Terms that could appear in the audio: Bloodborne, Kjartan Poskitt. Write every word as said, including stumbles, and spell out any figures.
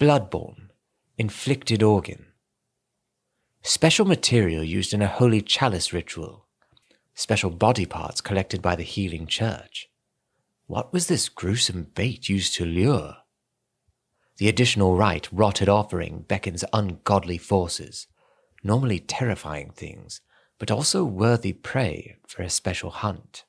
Bloodborne, inflicted organ. Special material used in a holy chalice ritual. Special body parts collected by the healing church. What was this gruesome bait used to lure? The additional rite rotted offering beckons ungodly forces, normally terrifying things, but also worthy prey for a special hunt.